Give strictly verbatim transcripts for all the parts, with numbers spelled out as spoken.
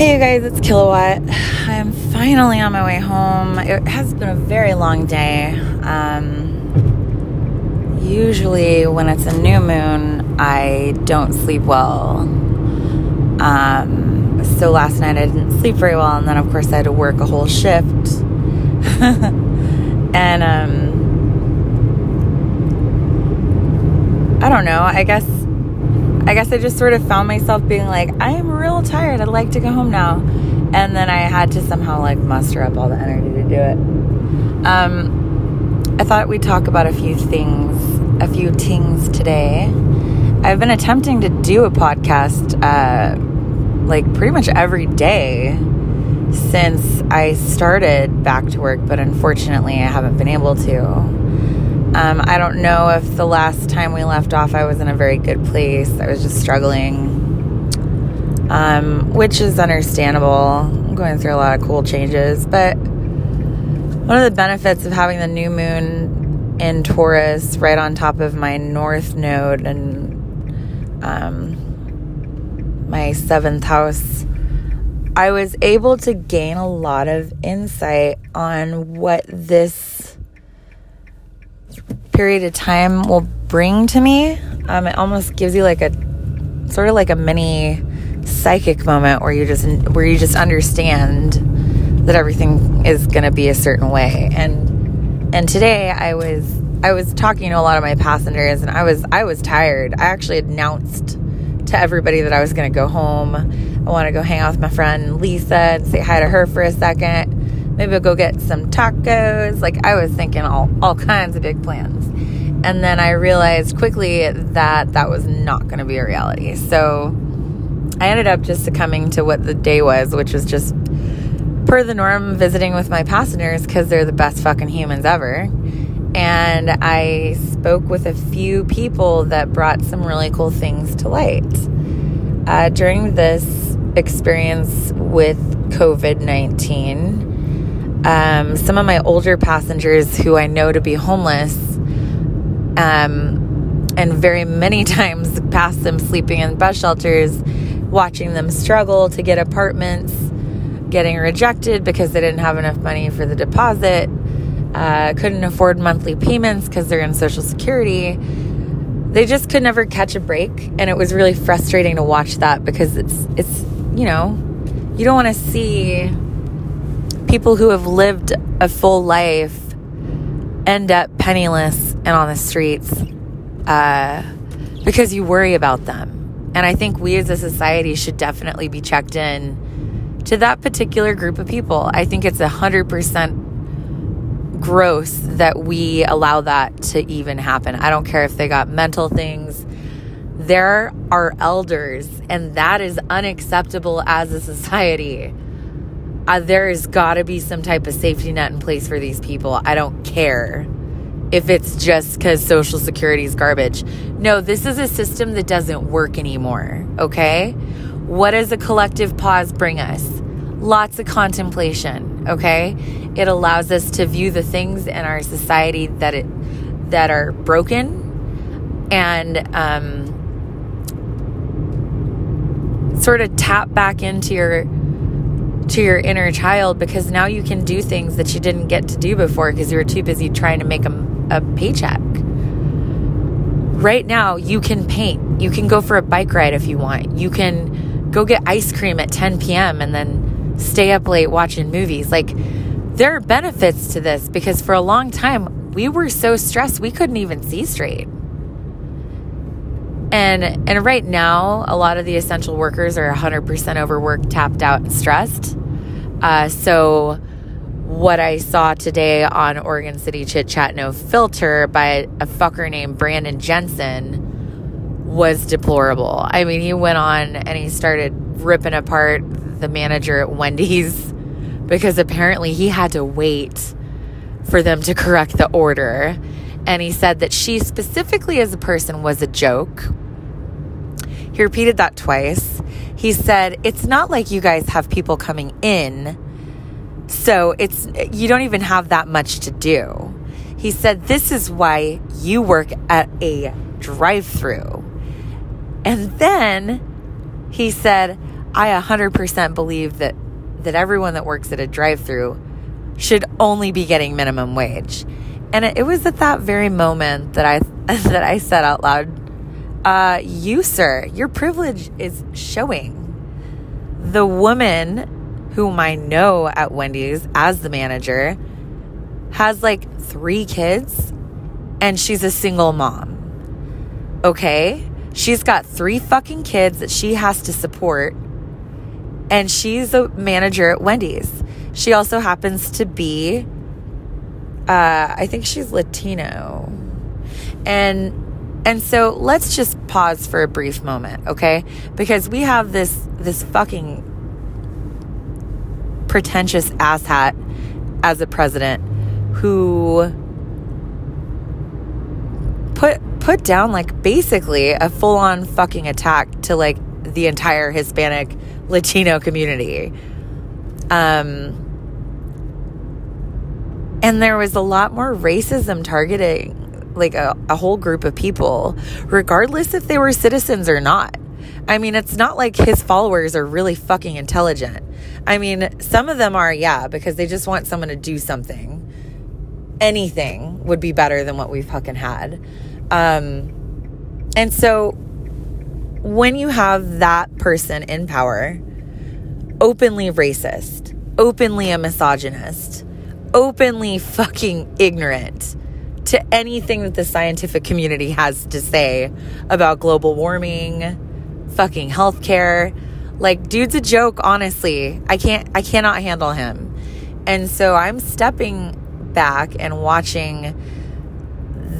Hey you guys, it's Kilowatt. I'm finally on my way home. It has been a very long day. Um, usually when it's a new moon, I don't sleep well. Um, so last night I didn't sleep very well, and then of course I had to work a whole shift. and um, I don't know, I guess I guess I just sort of found myself being like, I am real tired. I'd like to go home now. And then I had to somehow like muster up all the energy to do it. Um, I thought we'd talk about a few things, a few things today. I've been attempting to do a podcast uh, like pretty much every day since I started back to work, but unfortunately I haven't been able to. Um, I don't know if the last time we left off, I was in a very good place. I was just struggling, um, which is understandable. I'm going through a lot of cool changes. But one of the benefits of having the new moon in Taurus right on top of my North Node and um, my seventh house, I was able to gain a lot of insight on what this period of time will bring to me. Um, it almost gives you like a sort of like a mini psychic moment where you just where you just understand that everything is going to be a certain way. And and today I was I was talking to a lot of my passengers, and I was I was tired. I actually announced to everybody that I was going to go home. I want to go hang out with my friend Lisa and say hi to her for a second. Maybe I'll go get some tacos. Like, I was thinking all, all kinds of big plans. And then I realized quickly that that was not going to be a reality. So I ended up just succumbing to what the day was, which was just, per the norm, visiting with my passengers because they're the best fucking humans ever. And I spoke with a few people that brought some really cool things to light. Uh, during this experience with covid nineteen, Um, some of my older passengers who I know to be homeless, um, and very many times past them sleeping in bus shelters, watching them struggle to get apartments, getting rejected because they didn't have enough money for the deposit, uh, couldn't afford monthly payments because they're in Social Security. They just could never catch a break, and it was really frustrating to watch that because it's, it's, you know, you don't want to see people who have lived a full life end up penniless and on the streets uh, because you worry about them. And I think we as a society should definitely be checked in to that particular group of people. I think it's one hundred percent gross that we allow that to even happen. I don't care if they got mental things. There are elders, and that is unacceptable as a society. Uh, there has got to be some type of safety net in place for these people. I don't care if it's just because Social Security is garbage. No, this is a system that doesn't work anymore, okay? What does a collective pause bring us? Lots of contemplation, okay? It allows us to view the things in our society that it that are broken and um, sort of tap back into your... to your inner child, because now you can do things that you didn't get to do before because you were too busy trying to make a, a paycheck. Right now, you can paint. You can go for a bike ride if you want. You can go get ice cream at ten p.m. and then stay up late watching movies. Like, there are benefits to this because for a long time, we were so stressed we couldn't even see straight. And and right now, a lot of the essential workers are one hundred percent overworked, tapped out, and stressed. Uh, so what I saw today on Oregon City Chit Chat No Filter by a fucker named Brandon Jensen was deplorable. I mean, he went on and he started ripping apart the manager at Wendy's because apparently he had to wait for them to correct the order. And he said that she specifically as a person was a joke. He repeated that twice. He said, it's not like you guys have people coming in, so it's you don't even have that much to do. He said, this is why you work at a drive-thru. And then he said, I one hundred percent believe that, that everyone that works at a drive-thru should only be getting minimum wage. And it was at that very moment that I that I said out loud, uh, you, sir, your privilege is showing. The woman whom I know at Wendy's as the manager has like three kids and she's a single mom. Okay? She's got three fucking kids that she has to support, and she's a manager at Wendy's. She also happens to be... Uh, I think she's Latino. And, and so let's just pause for a brief moment, okay? Because we have this, this fucking pretentious asshat as a president who put, put down like basically a full on fucking attack to like the entire Hispanic Latino community. Um, And there was a lot more racism targeting like a, a whole group of people, regardless if they were citizens or not. I mean, it's not like his followers are really fucking intelligent. I mean, some of them are, yeah, because they just want someone to do something. Anything would be better than what we've fucking had. Um, and so when you have that person in power, openly racist, openly a misogynist, openly fucking ignorant to anything that the scientific community has to say about global warming, fucking healthcare. Like, dude's a joke, honestly. I can't, I cannot handle him. And so I'm stepping back and watching.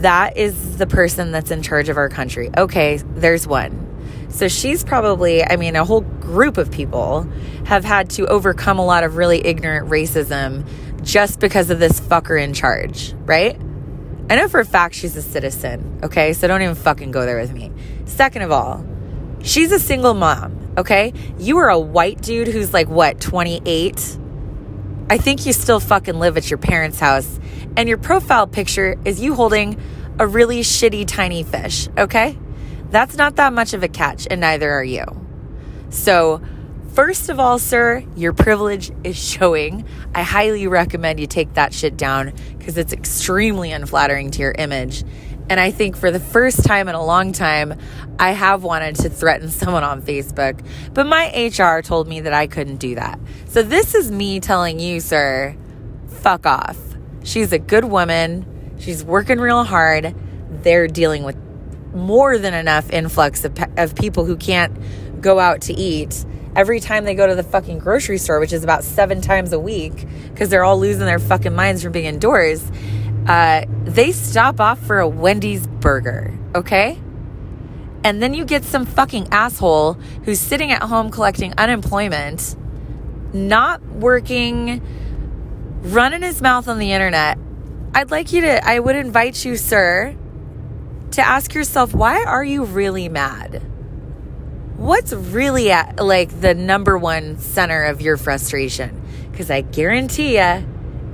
That is the person that's in charge of our country. Okay, there's one. So she's probably, I mean, a whole group of people have had to overcome a lot of really ignorant racism just because of this fucker in charge, right? I know for a fact she's a citizen, okay? So don't even fucking go there with me. Second of all, she's a single mom, okay? You are a white dude who's like, what, twenty-eight? I think you still fucking live at your parents' house. And your profile picture is you holding a really shitty tiny fish, okay? That's not that much of a catch, and neither are you. So... first of all, sir, your privilege is showing. I highly recommend you take that shit down because it's extremely unflattering to your image. And I think for the first time in a long time, I have wanted to threaten someone on Facebook, but my H R told me that I couldn't do that. So this is me telling you, sir, fuck off. She's a good woman. She's working real hard. They're dealing with more than enough influx of, of people who can't go out to eat every time they go to the fucking grocery store, which is about seven times a week because they're all losing their fucking minds from being indoors. Uh, they stop off for a Wendy's burger, okay? And then you get some fucking asshole who's sitting at home collecting unemployment, not working, running his mouth on the internet. I'd like you to, I would invite you, sir, to ask yourself, why are you really mad? What's really at, like the number one center of your frustration? Because I guarantee you,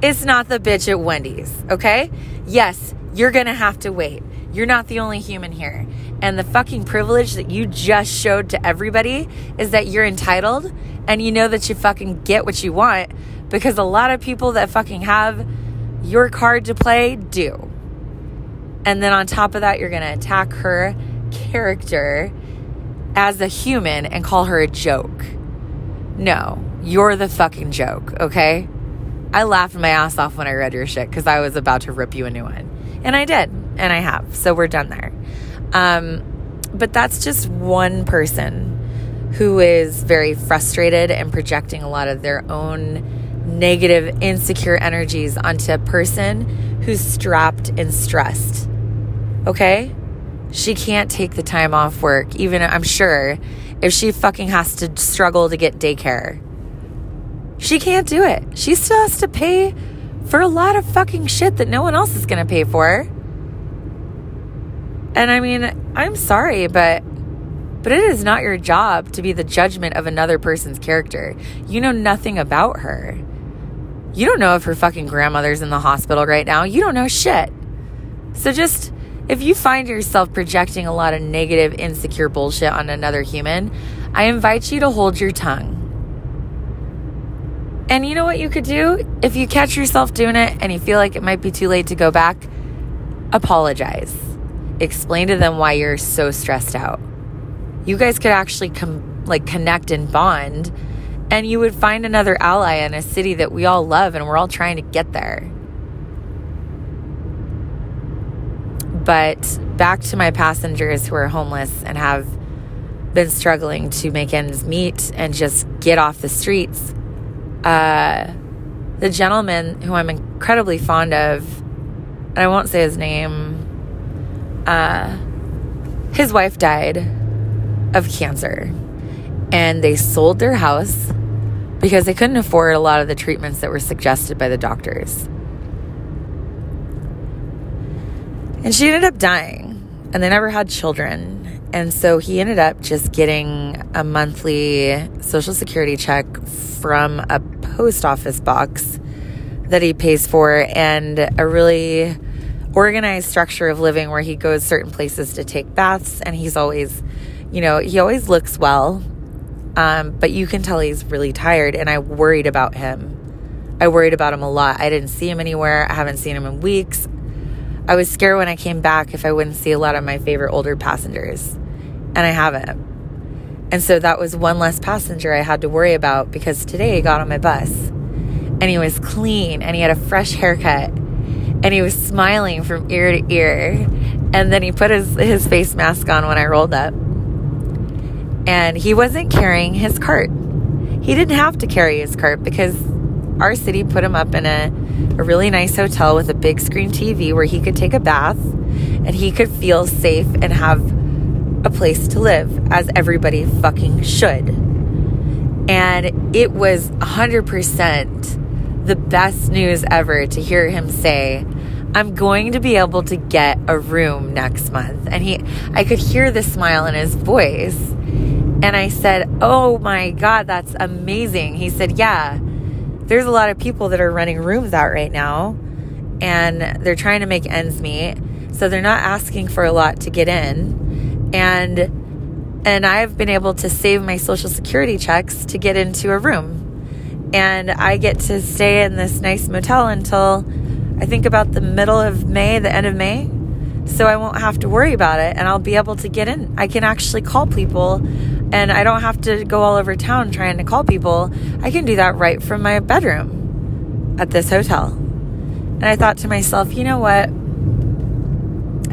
it's not the bitch at Wendy's, okay? Yes, you're going to have to wait. You're not the only human here. And the fucking privilege that you just showed to everybody is that you're entitled and you know that you fucking get what you want because a lot of people that fucking have your card to play do. And then on top of that, you're going to attack her character as a human and call her a joke. No, you're the fucking joke, okay? I laughed my ass off when I read your shit because I was about to rip you a new one. And I did, and I have, so we're done there. Um, but that's just one person who is very frustrated and projecting a lot of their own negative, insecure energies onto a person who's strapped and stressed, okay? She can't take the time off work, even, I'm sure, if she fucking has to struggle to get daycare. She can't do it. She still has to pay for a lot of fucking shit that no one else is going to pay for. And I mean, I'm sorry, but but it is not your job to be the judgment of another person's character. You know nothing about her. You don't know if her fucking grandmother's in the hospital right now. You don't know shit. So just... if you find yourself projecting a lot of negative, insecure bullshit on another human, I invite you to hold your tongue. And you know what you could do? If you catch yourself doing it and you feel like it might be too late to go back, apologize. Explain to them why you're so stressed out. You guys could actually com- like connect and bond, and you would find another ally in a city that we all love and we're all trying to get there. But back to my passengers who are homeless and have been struggling to make ends meet and just get off the streets. Uh, the gentleman who I'm incredibly fond of, and I won't say his name, uh, his wife died of cancer. And they sold their house because they couldn't afford a lot of the treatments that were suggested by the doctors. And she ended up dying, and they never had children. And so he ended up just getting a monthly Social Security check from a post office box that he pays for, and a really organized structure of living where he goes certain places to take baths. And he's always, you know, he always looks well. Um, but you can tell he's really tired, and I worried about him. I worried about him a lot. I didn't see him anywhere. I haven't seen him in weeks. I was scared when I came back if I wouldn't see a lot of my favorite older passengers, and I haven't. And so that was one less passenger I had to worry about, because today he got on my bus and he was clean and he had a fresh haircut and he was smiling from ear to ear. And then he put his, his face mask on when I rolled up. And he wasn't carrying his cart. He didn't have to carry his cart because our city put him up in a, a really nice hotel with a big screen T V where he could take a bath and he could feel safe and have a place to live, as everybody fucking should. And it was one hundred percent the best news ever to hear him say, I'm going to be able to get a room next month. And he, I could hear the smile in his voice. And I said, oh my God, that's amazing. He said, yeah, there's a lot of people that are renting rooms out right now and they're trying to make ends meet. So they're not asking for a lot to get in. And, and I've been able to save my Social Security checks to get into a room. And I get to stay in this nice motel until I think about the middle of May, the end of May. So I won't have to worry about it and I'll be able to get in. I can actually call people. And I don't have to go all over town trying to call people. I can do that right from my bedroom at this hotel. And I thought to myself, you know what?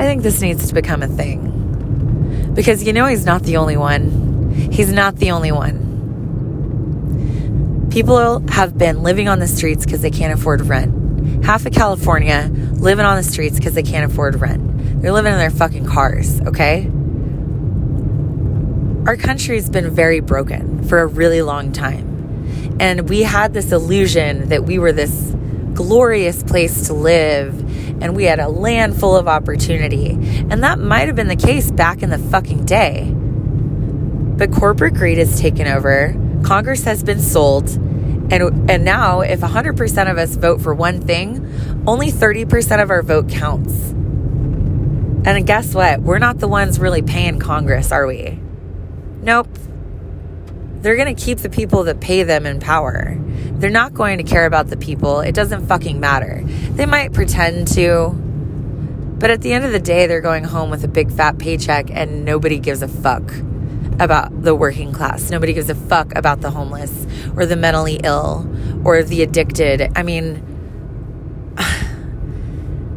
I think this needs to become a thing. Because you know he's not the only one. He's not the only one. People have been living on the streets because they can't afford rent. Half of California living on the streets because they can't afford rent. They're living in their fucking cars, okay? Our country's been very broken for a really long time. And we had this illusion that we were this glorious place to live and we had a land full of opportunity. And that might have been the case back in the fucking day. But corporate greed has taken over. Congress has been sold. And, and now if one hundred percent of us vote for one thing, only thirty percent of our vote counts. And guess what? We're not the ones really paying Congress, are we? Nope. They're going to keep the people that pay them in power. They're not going to care about the people. It doesn't fucking matter. They might pretend to, but at the end of the day, they're going home with a big fat paycheck and nobody gives a fuck about the working class. Nobody gives a fuck about the homeless or the mentally ill or the addicted. I mean,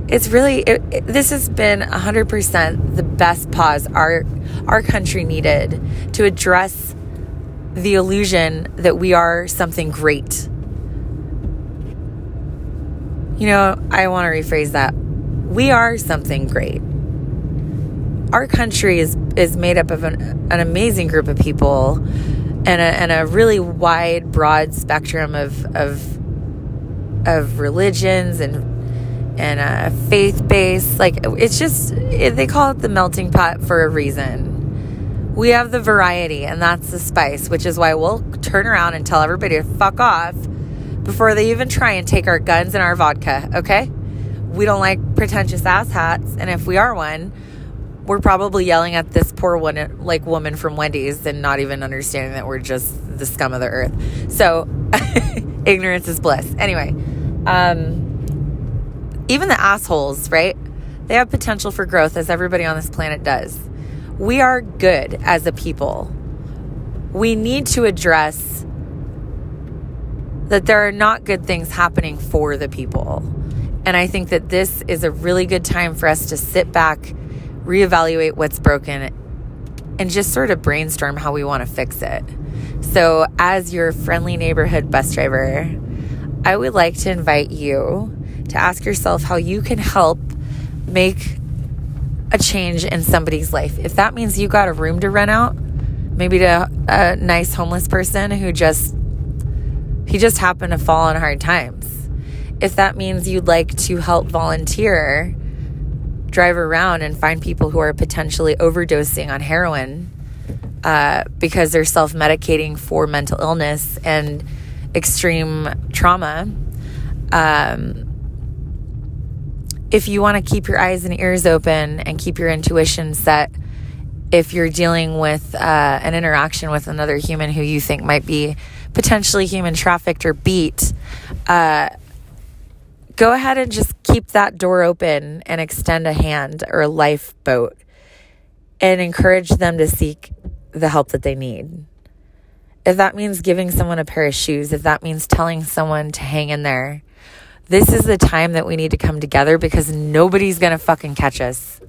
it's really, it, it, this has been one hundred percent the best pause our our country needed to address the illusion that we are something great. You know, I want to rephrase that. We are something great. Our country is, is made up of an, an amazing group of people and a, and a really wide, broad spectrum of, of, of religions and and a faith-based, like, it's just, it, they call it the melting pot for a reason. We have the variety, and that's the spice, which is why we'll turn around and tell everybody to fuck off before they even try and take our guns and our vodka, okay? We don't like pretentious asshats, and if we are one, we're probably yelling at this poor one, like woman from Wendy's and not even understanding that we're just the scum of the earth. So ignorance is bliss. Anyway, um, even the assholes, right? They have potential for growth, as everybody on this planet does. We are good as a people. We need to address that there are not good things happening for the people. And I think that this is a really good time for us to sit back, reevaluate what's broken, and just sort of brainstorm how we want to fix it. So as your friendly neighborhood bus driver, I would like to invite you to ask yourself how you can help make a change in somebody's life. If that means you got a room to rent out, maybe to a nice homeless person who just, he just happened to fall on hard times. If that means you'd like to help volunteer, drive around and find people who are potentially overdosing on heroin uh, because they're self-medicating for mental illness and extreme trauma. Um, if you want to keep your eyes and ears open and keep your intuition set, if you're dealing with uh, an interaction with another human who you think might be potentially human trafficked or beat, uh, go ahead and just keep that door open and extend a hand or a lifeboat and encourage them to seek the help that they need. If that means giving someone a pair of shoes, if that means telling someone to hang in there, this is the time that we need to come together because nobody's going to fucking catch us.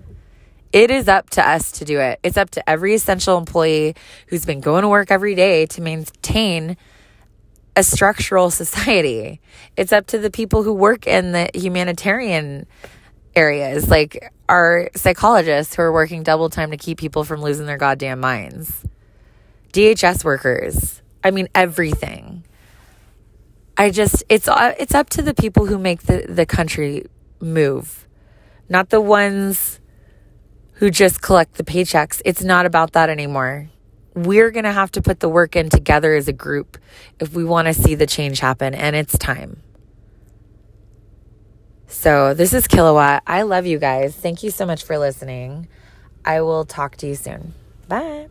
It is up to us to do it. It's up to every essential employee who's been going to work every day to maintain a structural society. It's up to the people who work in the humanitarian areas, like our psychologists who are working double time to keep people from losing their goddamn minds. D H S workers. I mean, everything. I just, it's it's up to the people who make the, the country move, not the ones who just collect the paychecks. It's not about that anymore. We're going to have to put the work in together as a group if we want to see the change happen, and it's time. So this is Kilowatt. I love you guys. Thank you so much for listening. I will talk to you soon. Bye.